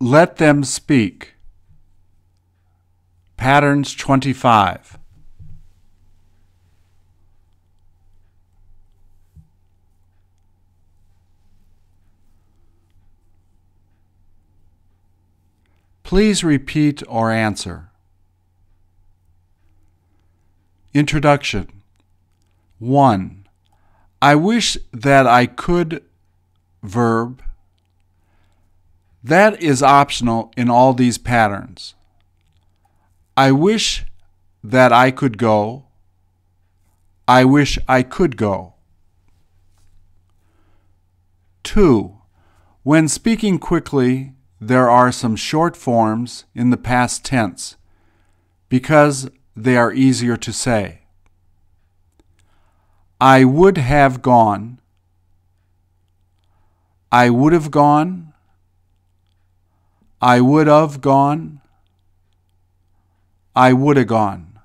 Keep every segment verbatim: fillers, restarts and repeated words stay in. Let them speak. Patterns twenty-five. Please repeat or answer. Introduction. one. I wish that I could, verb. That is optional in all these patterns. I wish that I could go. I wish I could go. two. When speaking quickly, there are some short forms in the past tense because they are easier to say. I would have gone. I would have gone. I would have gone. I would have gone.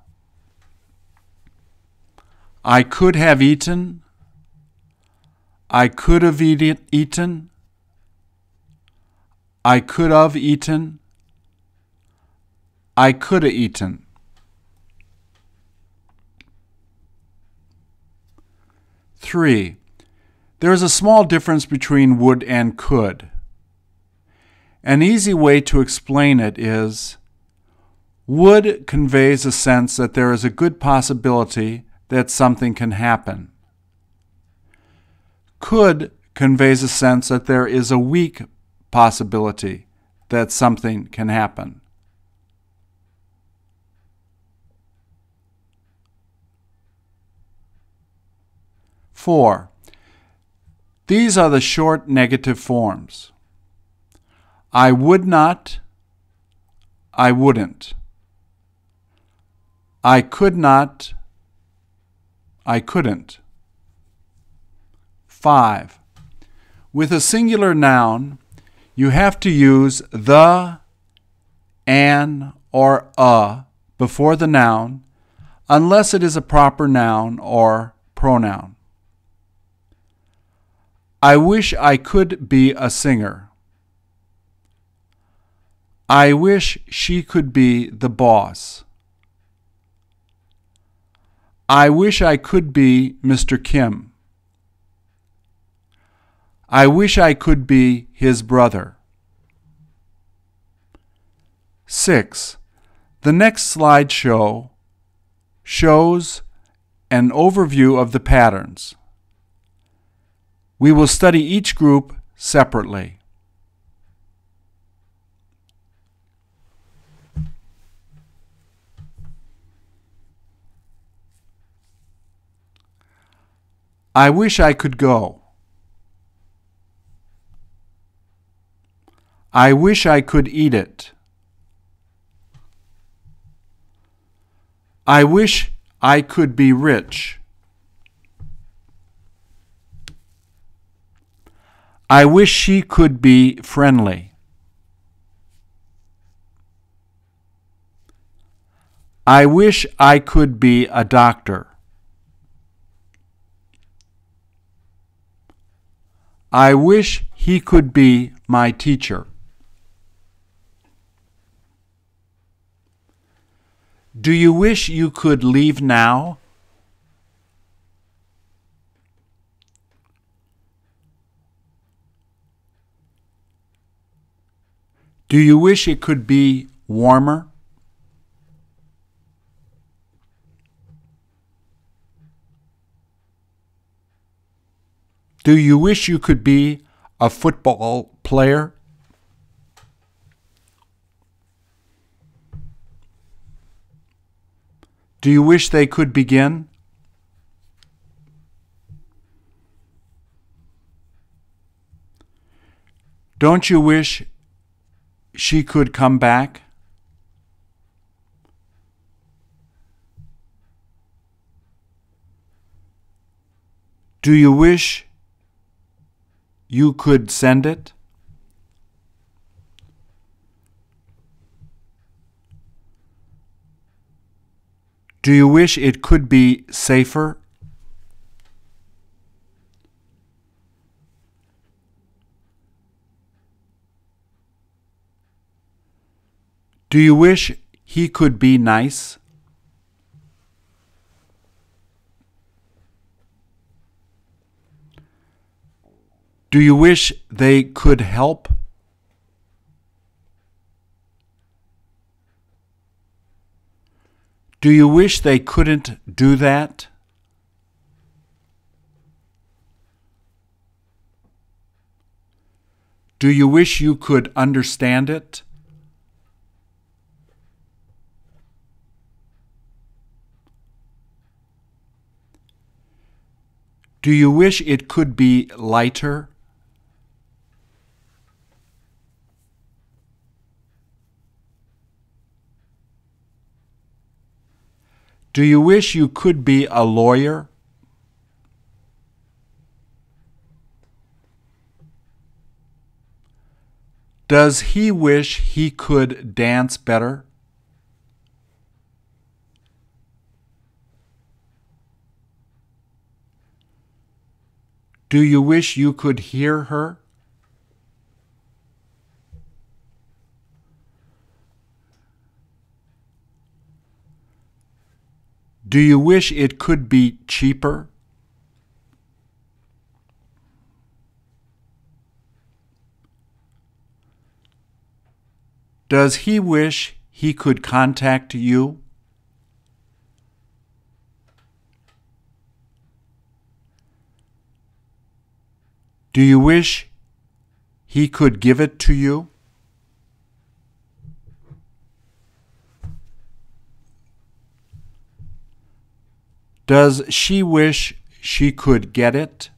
I could have eaten. I could have eaten. I could have eaten. I could have eaten. three. There is a small difference between would and could. An easy way to explain it is, would conveys a sense that there is a good possibility that something can happen. Could conveys a sense that there is a weak possibility possibility that something can happen. four. These are the short negative forms. I would not. I wouldn't. I could not. I couldn't. five. With a singular noun, you have to use the, an, or a before the noun unless it is a proper noun or pronoun. I wish I could be a singer. I wish she could be the boss. I wish I could be Mister Kim. I wish I could be his brother. six. The next slideshow shows an overview of the patterns. We will study each group separately. I wish I could go. I wish I could eat it. I wish I could be rich. I wish she could be friendly. I wish I could be a doctor. I wish he could be my teacher. Do you wish you could leave now? Do you wish it could be warmer? Do you wish you could be a football player? Do you wish they could begin? Don't you wish she could come back? Do you wish you could send it? Do you wish it could be safer? Do you wish he could be nice? Do you wish they could help? Do you wish they couldn't do that? Do you wish you could understand it? Do you wish it could be lighter? Do you wish you could be a lawyer? Does he wish he could dance better? Do you wish you could hear her? Do you wish it could be cheaper? Does he wish he could contact you? Do you wish he could give it to you? Does she wish she could get it?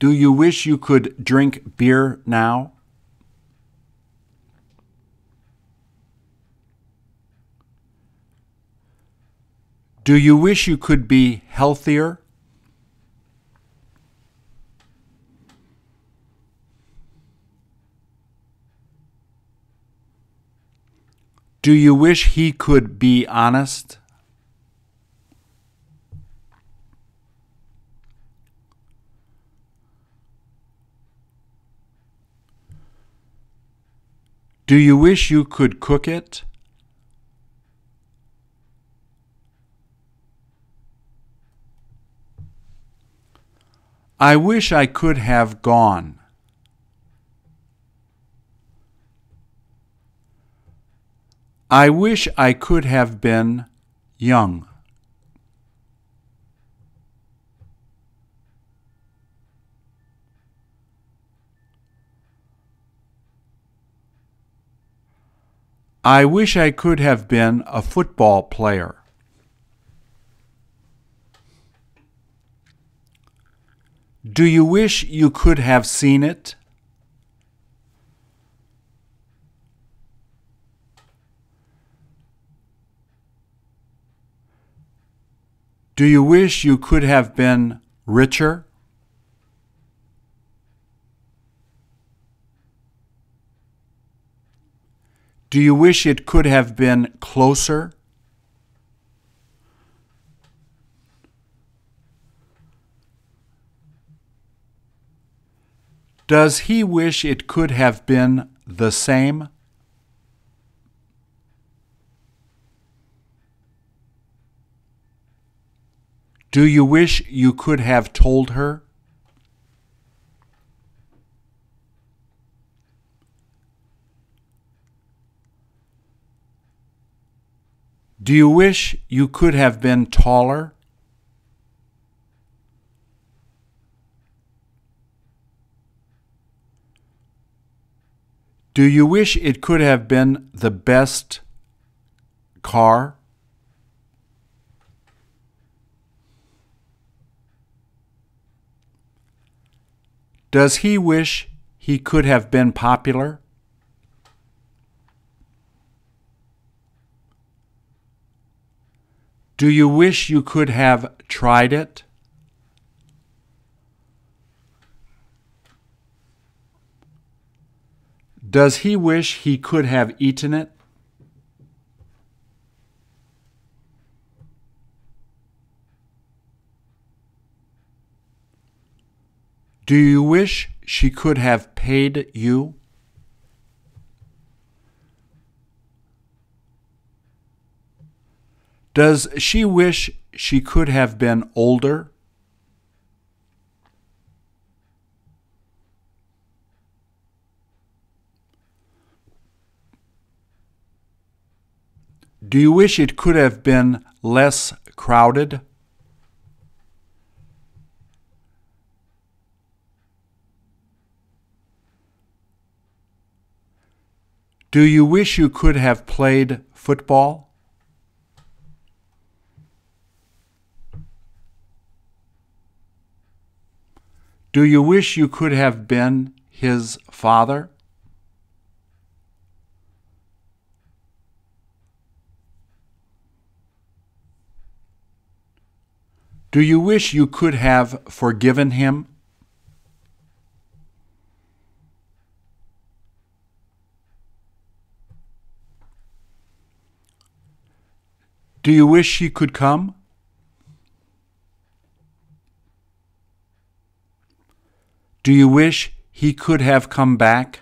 Do you wish you could drink beer now? Do you wish you could be healthier? Do you wish he could be honest? Do you wish you could cook it? I wish I could have gone. I wish I could have been young. I wish I could have been a football player. Do you wish you could have seen it? Do you wish you could have been richer? Do you wish it could have been closer? Does he wish it could have been the same? Do you wish you could have told her? Do you wish you could have been taller? Do you wish it could have been the best car? Does he wish he could have been popular? Do you wish you could have tried it? Does he wish he could have eaten it? Do you wish she could have paid you? Does she wish she could have been older? Do you wish it could have been less crowded? Do you wish you could have played football? Do you wish you could have been his father? Do you wish you could have forgiven him? Do you wish she could come? Do you wish he could have come back?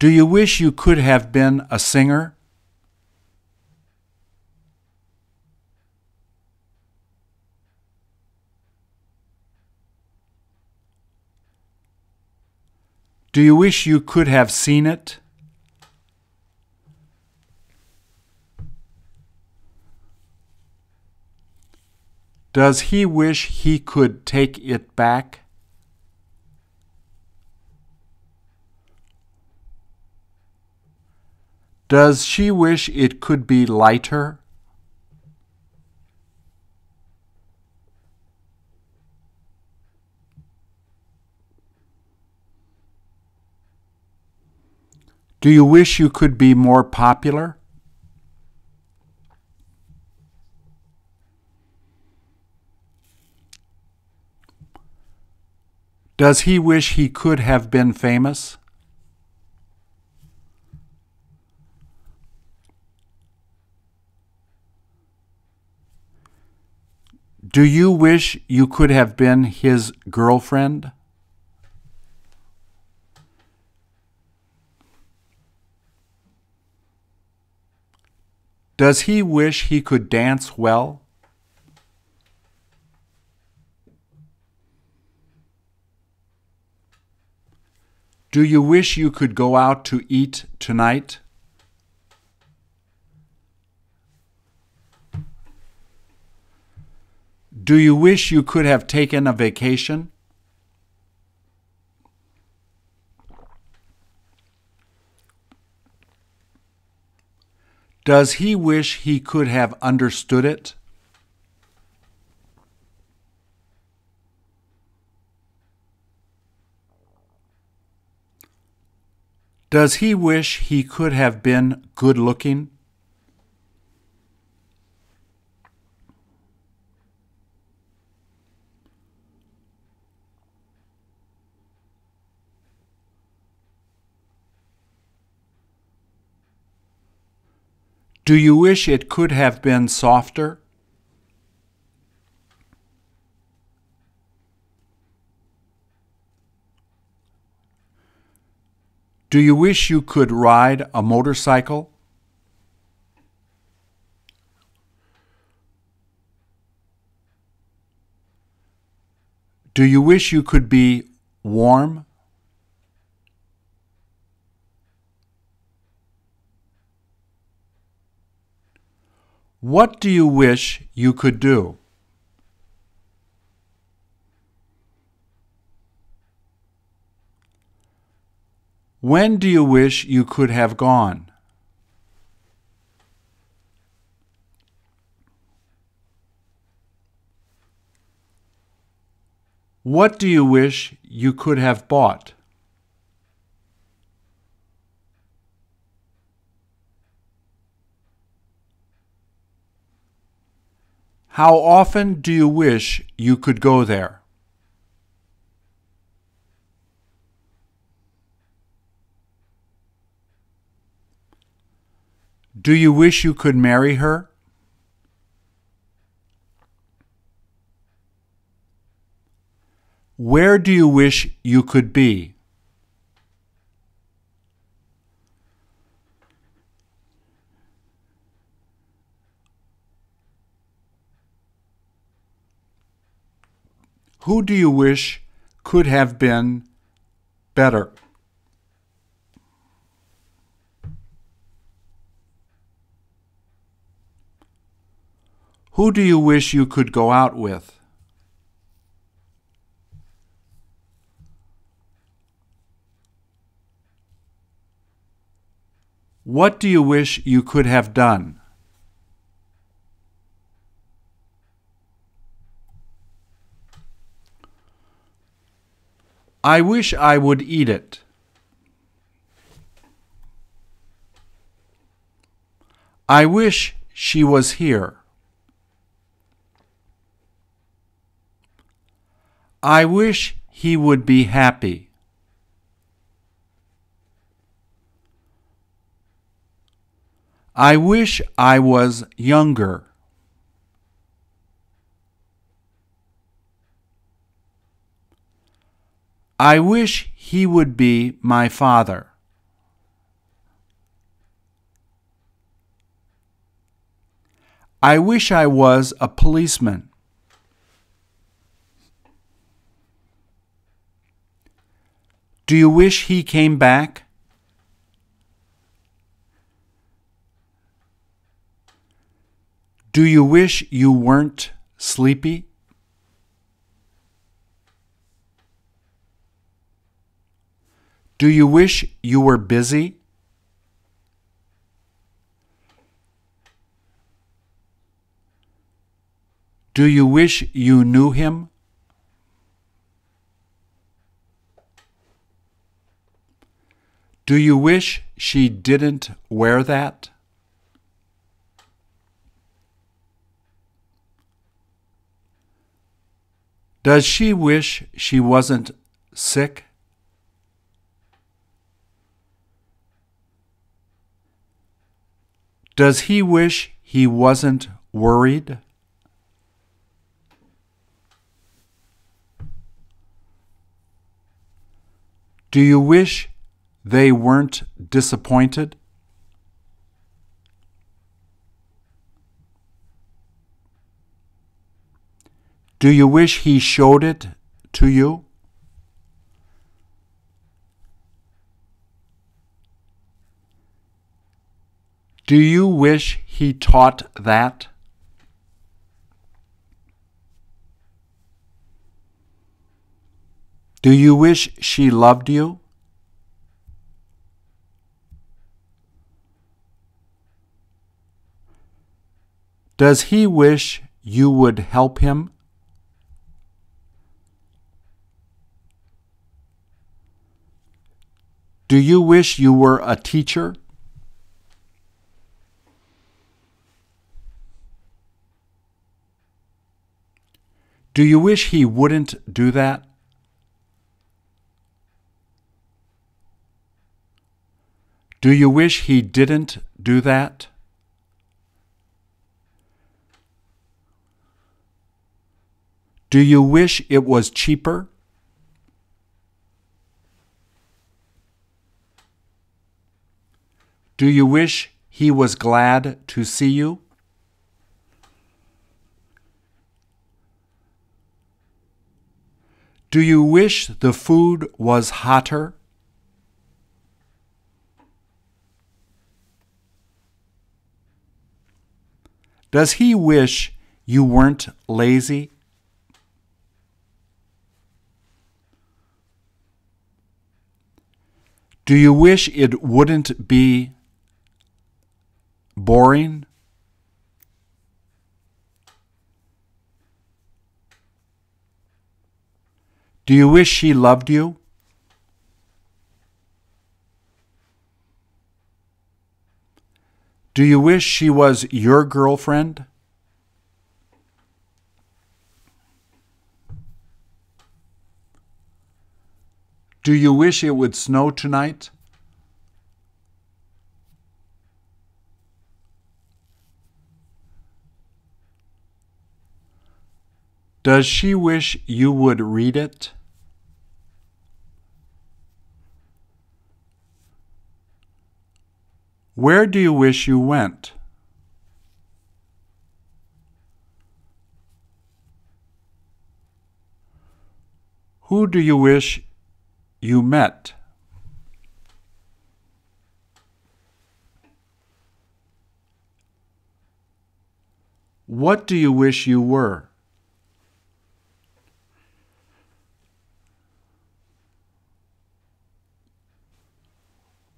Do you wish you could have been a singer? Do you wish you could have seen it? Does he wish he could take it back? Does she wish it could be lighter? Do you wish you could be more popular? Does he wish he could have been famous? Do you wish you could have been his girlfriend? Does he wish he could dance well? Do you wish you could go out to eat tonight? Do you wish you could have taken a vacation? Does he wish he could have understood it? Does he wish he could have been good-looking? Do you wish it could have been softer? Do you wish you could ride a motorcycle? Do you wish you could be warm? What do you wish you could do? When do you wish you could have gone? What do you wish you could have bought? How often do you wish you could go there? Do you wish you could marry her? Where do you wish you could be? Who do you wish could have been better? Who do you wish you could go out with? What do you wish you could have done? I wish I would eat it. I wish she was here. I wish he would be happy. I wish I was younger. I wish he would be my father. I wish I was a policeman. Do you wish he came back? Do you wish you weren't sleepy? Do you wish you were busy? Do you wish you knew him? Do you wish she didn't wear that? Does she wish she wasn't sick? Does he wish he wasn't worried? Do you wish they weren't disappointed? Do you wish he showed it to you? Do you wish he taught that? Do you wish she loved you? Does he wish you would help him? Do you wish you were a teacher? Do you wish he wouldn't do that? Do you wish he didn't do that? Do you wish it was cheaper? Do you wish he was glad to see you? Do you wish the food was hotter? Does he wish you weren't lazy? Do you wish it wouldn't be boring? Do you wish she loved you? Do you wish she was your girlfriend? Do you wish it would snow tonight? Does she wish you would read it? Where do you wish you went? Who do you wish you met? What do you wish you were?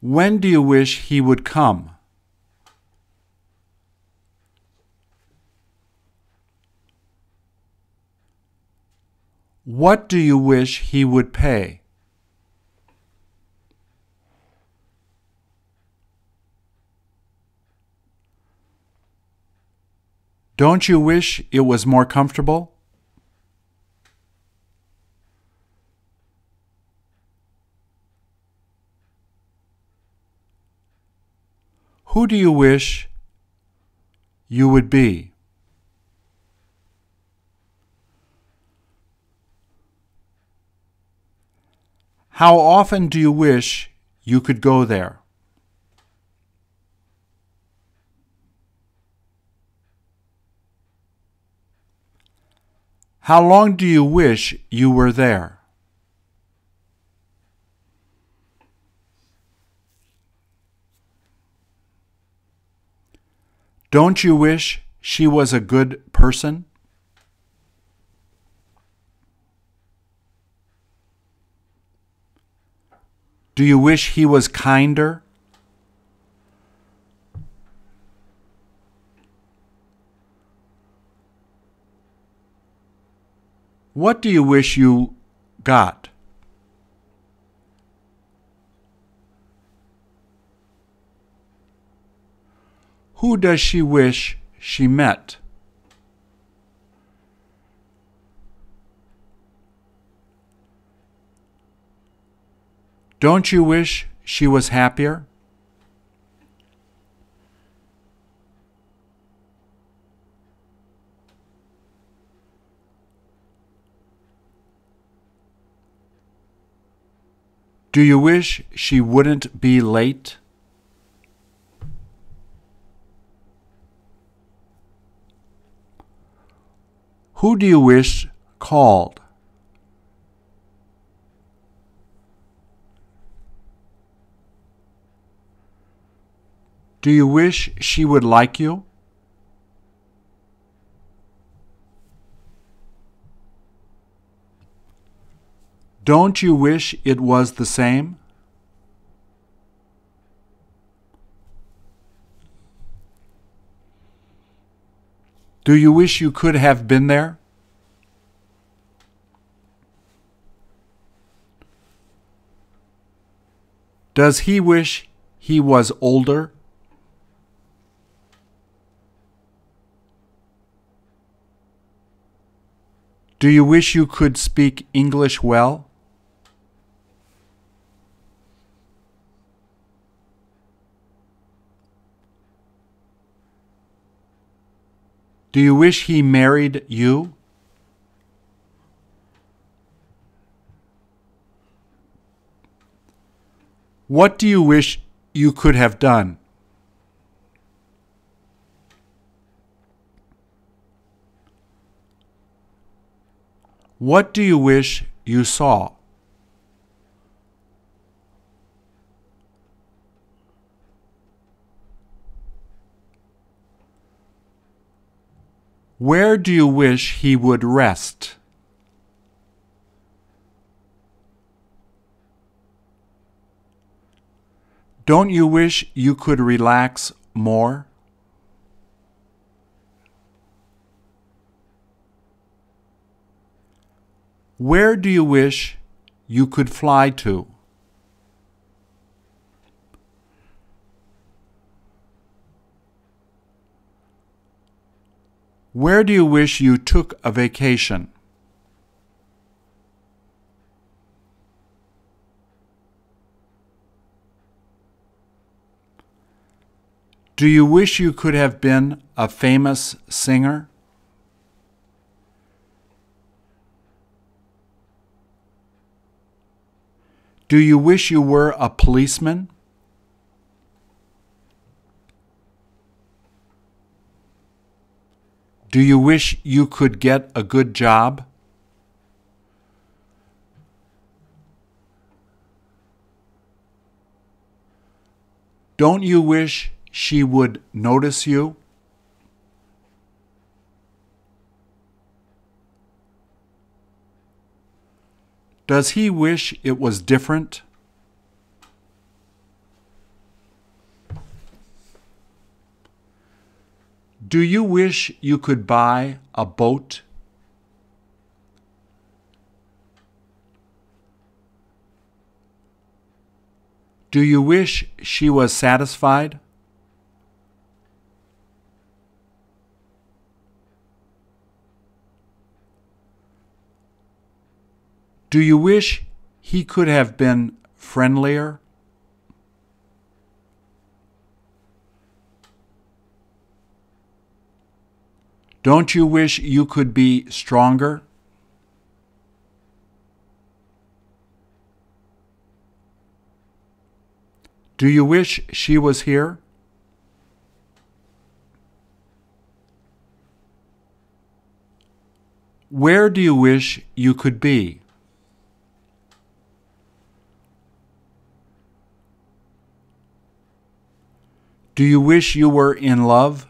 When do you wish he would come? What do you wish he would pay? Don't you wish it was more comfortable? Who do you wish you would be? How often do you wish you could go there? How long do you wish you were there? Don't you wish she was a good person? Do you wish he was kinder? What do you wish you got? Who does she wish she met? Don't you wish she was happier? Do you wish she wouldn't be late? Who do you wish called? Do you wish she would like you? Don't you wish it was the same? Do you wish you could have been there? Does he wish he was older? Do you wish you could speak English well? Do you wish he married you? What do you wish you could have done? What do you wish you saw? Where do you wish he would rest? Don't you wish you could relax more? Where do you wish you could fly to? Where do you wish you took a vacation? Do you wish you could have been a famous singer? Do you wish you were a policeman? Do you wish you could get a good job? Don't you wish she would notice you? Does he wish it was different? Do you wish you could buy a boat? Do you wish she was satisfied? Do you wish he could have been friendlier? Don't you wish you could be stronger? Do you wish she was here? Where do you wish you could be? Do you wish you were in love?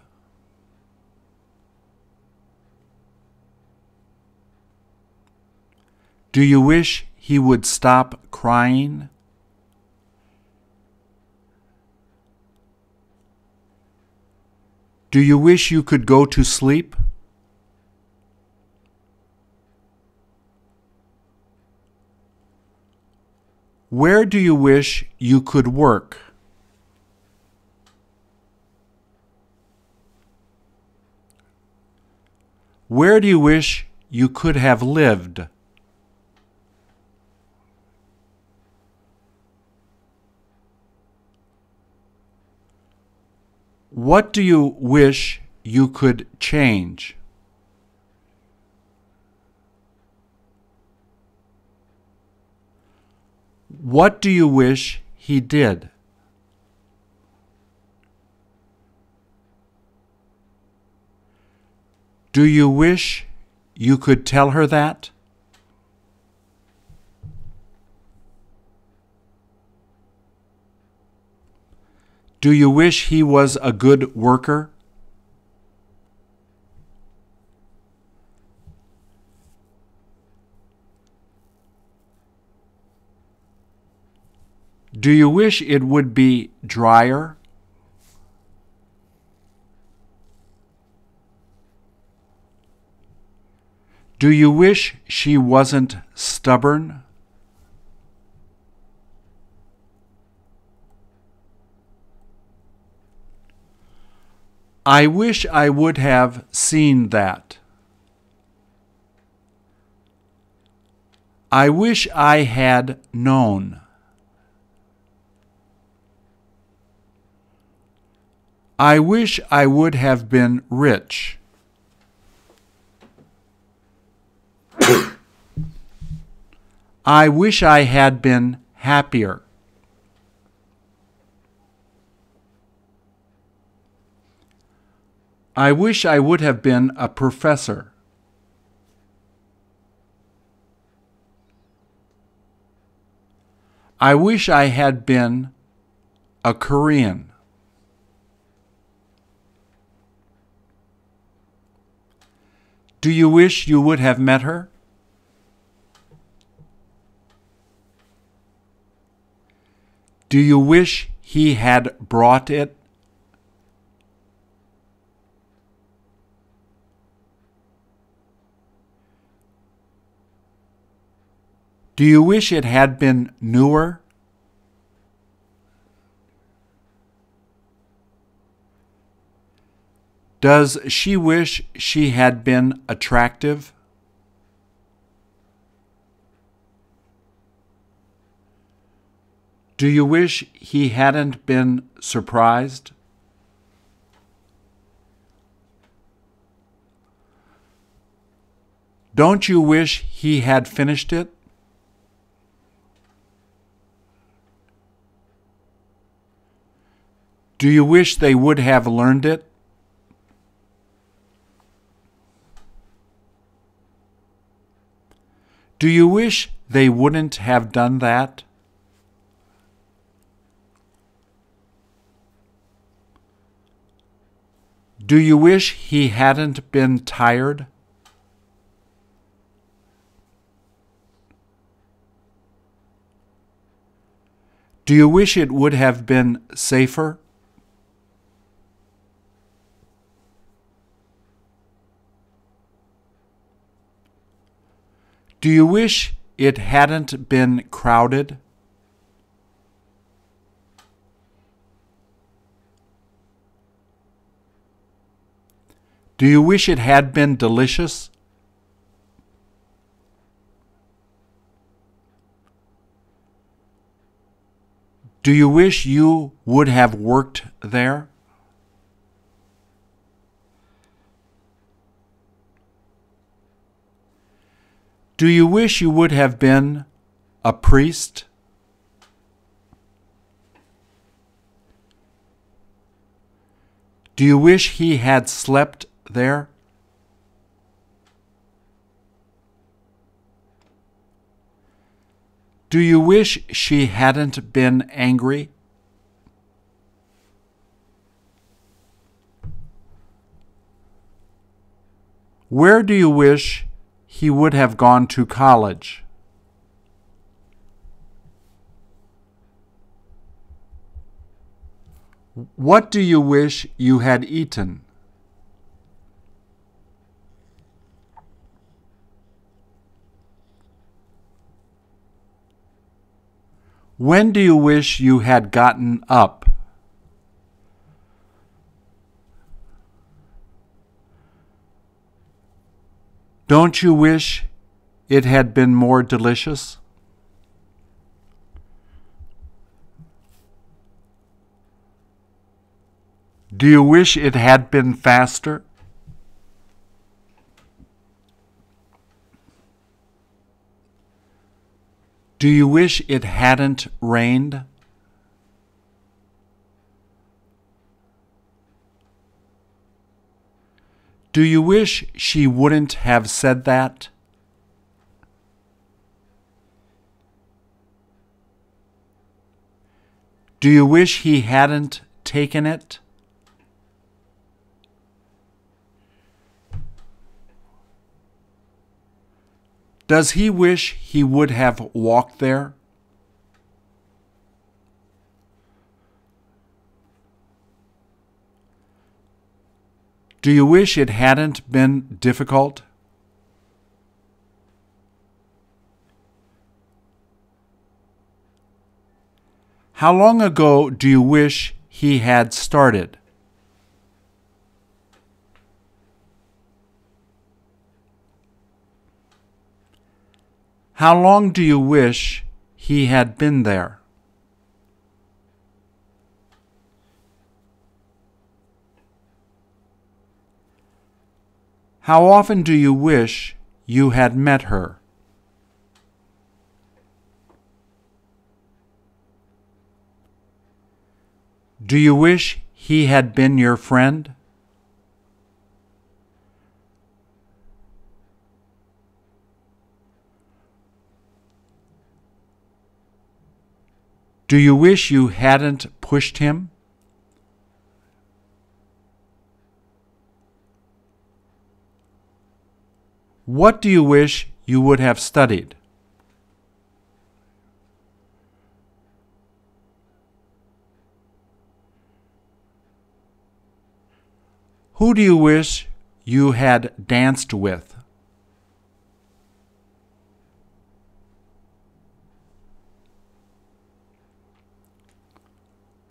Do you wish he would stop crying? Do you wish you could go to sleep? Where do you wish you could work? Where do you wish you could have lived? What do you wish you could change? What do you wish he did? Do you wish you could tell her that? Do you wish he was a good worker? Do you wish it would be drier? Do you wish she wasn't stubborn? I wish I would have seen that. I wish I had known. I wish I would have been rich. I wish I had been happier. I wish I would have been a professor. I wish I had been a Korean. Do you wish you would have met her? Do you wish he had brought it? Do you wish it had been newer? Does she wish she had been attractive? Do you wish he hadn't been surprised? Don't you wish he had finished it? Do you wish they would have learned it? Do you wish they wouldn't have done that? Do you wish he hadn't been tired? Do you wish it would have been safer? Do you wish it hadn't been crowded? Do you wish it had been delicious? Do you wish you would have worked there? Do you wish you would have been a priest? Do you wish he had slept there? Do you wish she hadn't been angry? Where do you wish he would have gone to college? What do you wish you had eaten? When do you wish you had gotten up? Don't you wish it had been more delicious? Do you wish it had been faster? Do you wish it hadn't rained? Do you wish she wouldn't have said that? Do you wish he hadn't taken it? Does he wish he would have walked there? Do you wish it hadn't been difficult? How long ago do you wish he had started? How long do you wish he had been there? How often do you wish you had met her? Do you wish he had been your friend? Do you wish you hadn't pushed him? What do you wish you would have studied? Who do you wish you had danced with?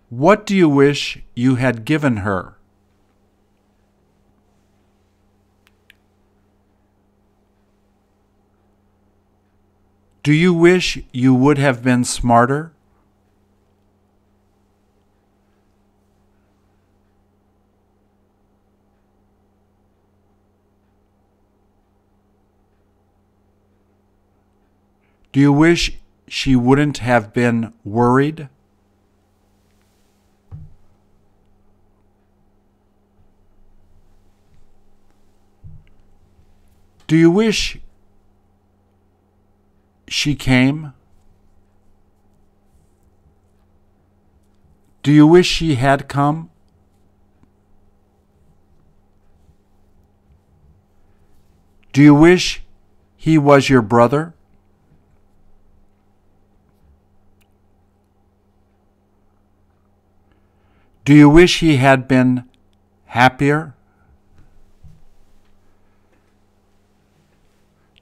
What do you wish you had given her? Do you wish you would have been smarter? Do you wish she wouldn't have been worried? Do you wish she came? Do you wish she had come? Do you wish he was your brother? Do you wish he had been happier?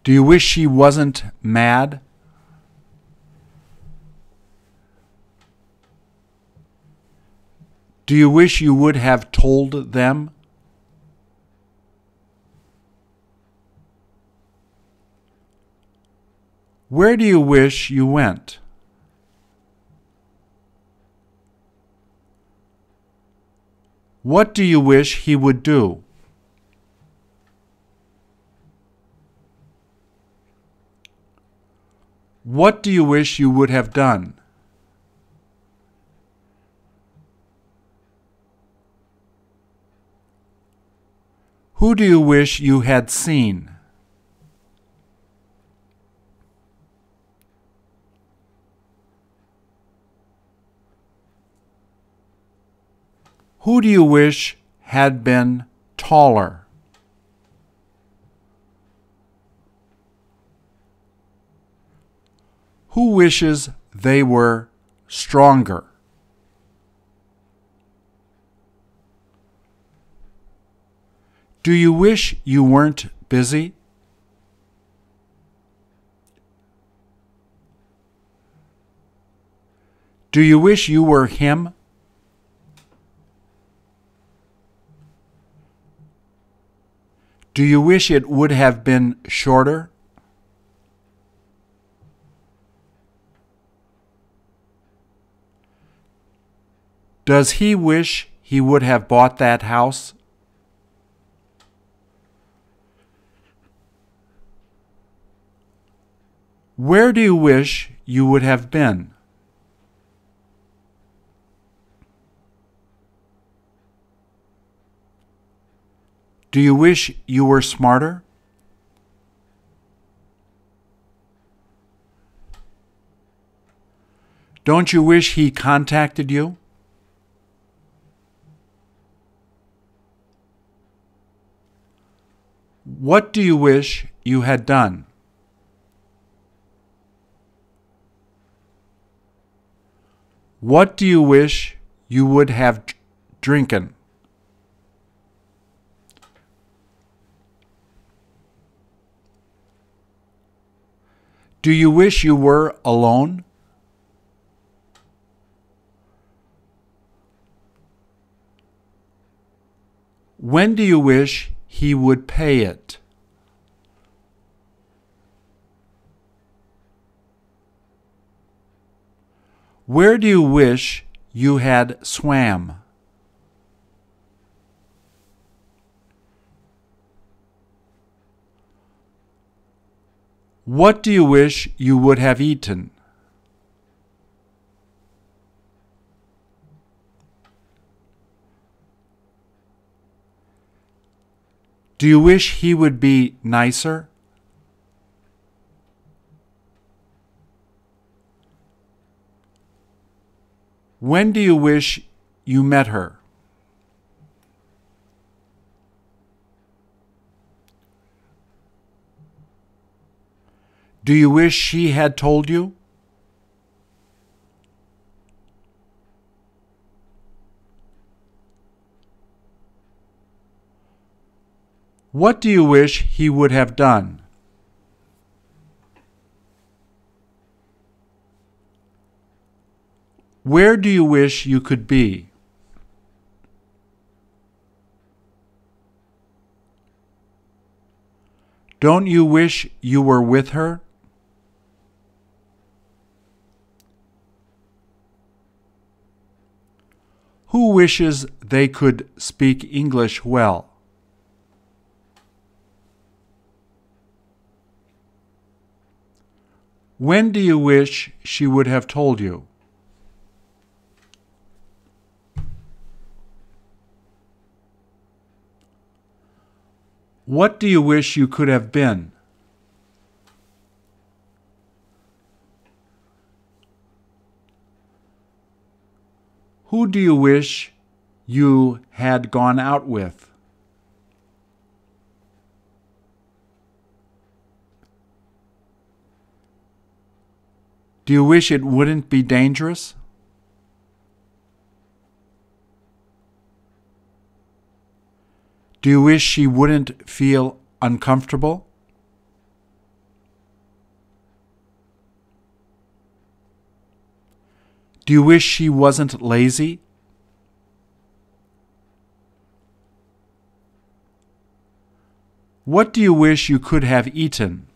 Do you wish she wasn't mad? Do you wish you would have told them? Where do you wish you went? What do you wish he would do? What do you wish you would have done? Who do you wish you had seen? Who do you wish had been taller? Who wishes they were stronger? Do you wish you weren't busy? Do you wish you were him? Do you wish it would have been shorter? Does he wish he would have bought that house? Where do you wish you would have been? Do you wish you were smarter? Don't you wish he contacted you? What do you wish you had done? What do you wish you would have drinken? Do you wish you were alone? When do you wish he would pay it? Where do you wish you had swam? What do you wish you would have eaten? Do you wish he would be nicer? When do you wish you met her? Do you wish she had told you? What do you wish he would have done? Where do you wish you could be? Don't you wish you were with her? Who wishes they could speak English well? When do you wish she would have told you? What do you wish you could have been? Who do you wish you had gone out with? Do you wish it wouldn't be dangerous? Do you wish she wouldn't feel uncomfortable? Do you wish she wasn't lazy? What do you wish you could have eaten?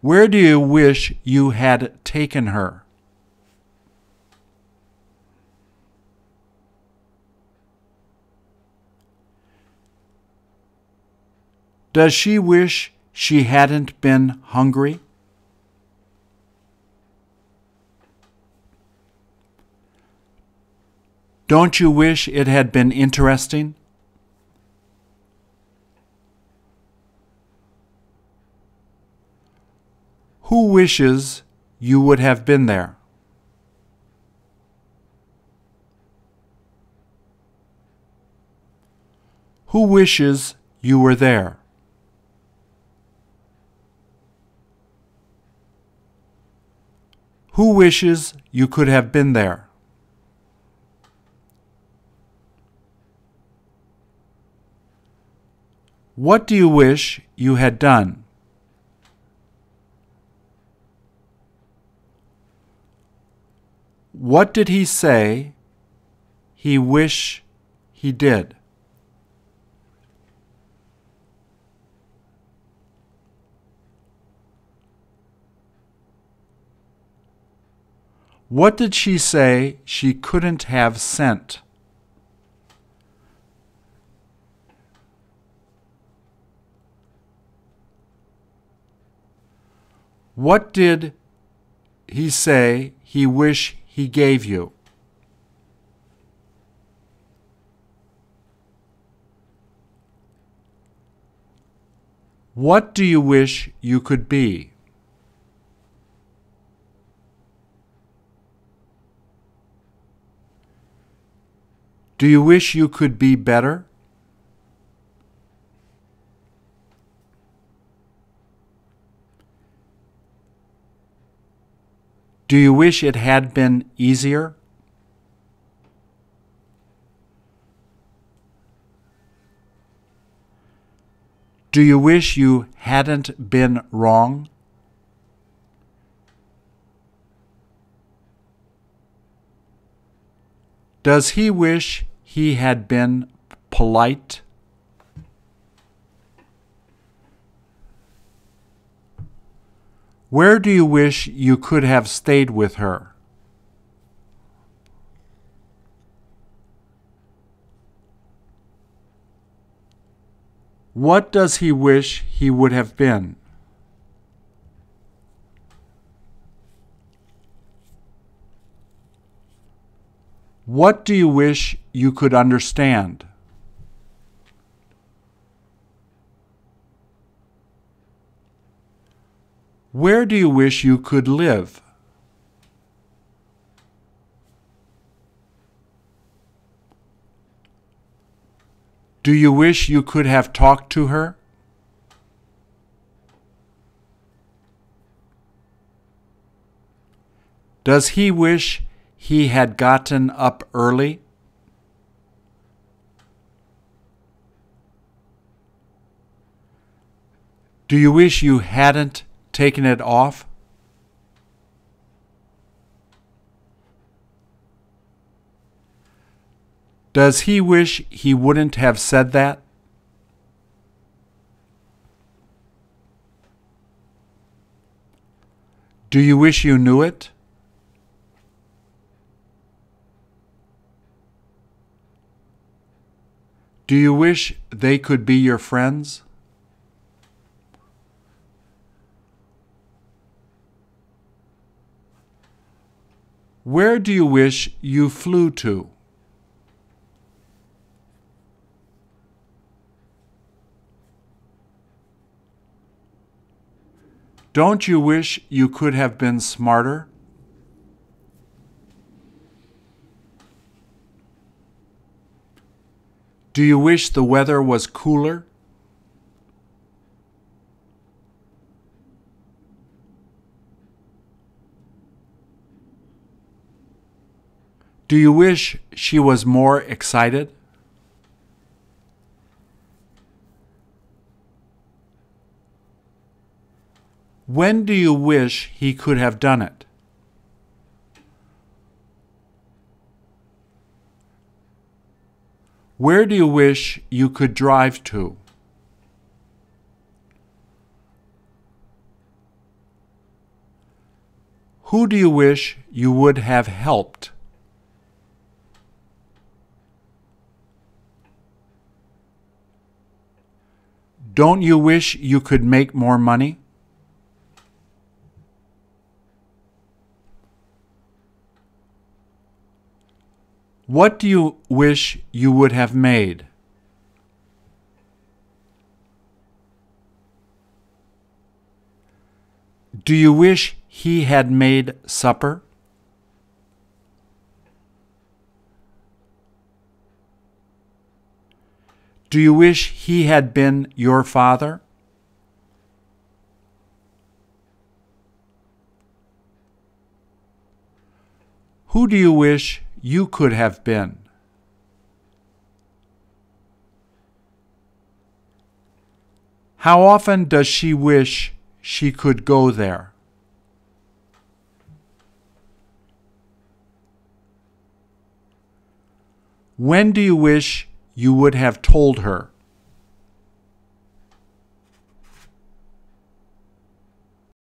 Where do you wish you had taken her? Does she wish she hadn't been hungry? Don't you wish it had been interesting? Who wishes you would have been there? Who wishes you were there? Who wishes you could have been there? What do you wish you had done? What did he say he wished he did? What did she say she couldn't have sent? What did he say he wished he gave you? What do you wish you could be? Do you wish you could be better? Do you wish it had been easier? Do you wish you hadn't been wrong? Does he wish he had been polite? Where do you wish you could have stayed with her? What does he wish he would have been? What do you wish you could understand? Where do you wish you could live? Do you wish you could have talked to her? Does he wish he had gotten up early? Do you wish you hadn't taken it off? Does he wish he wouldn't have said that? Do you wish you knew it? Do you wish they could be your friends? Where do you wish you flew to? Don't you wish you could have been smarter? Do you wish the weather was cooler? Do you wish she was more excited? When do you wish he could have done it? Where do you wish you could drive to? Who do you wish you would have helped? Don't you wish you could make more money? What do you wish you would have made? Do you wish he had made supper? Do you wish he had been your father? Who do you wish you could have been? How often does she wish she could go there? When do you wish you would have told her?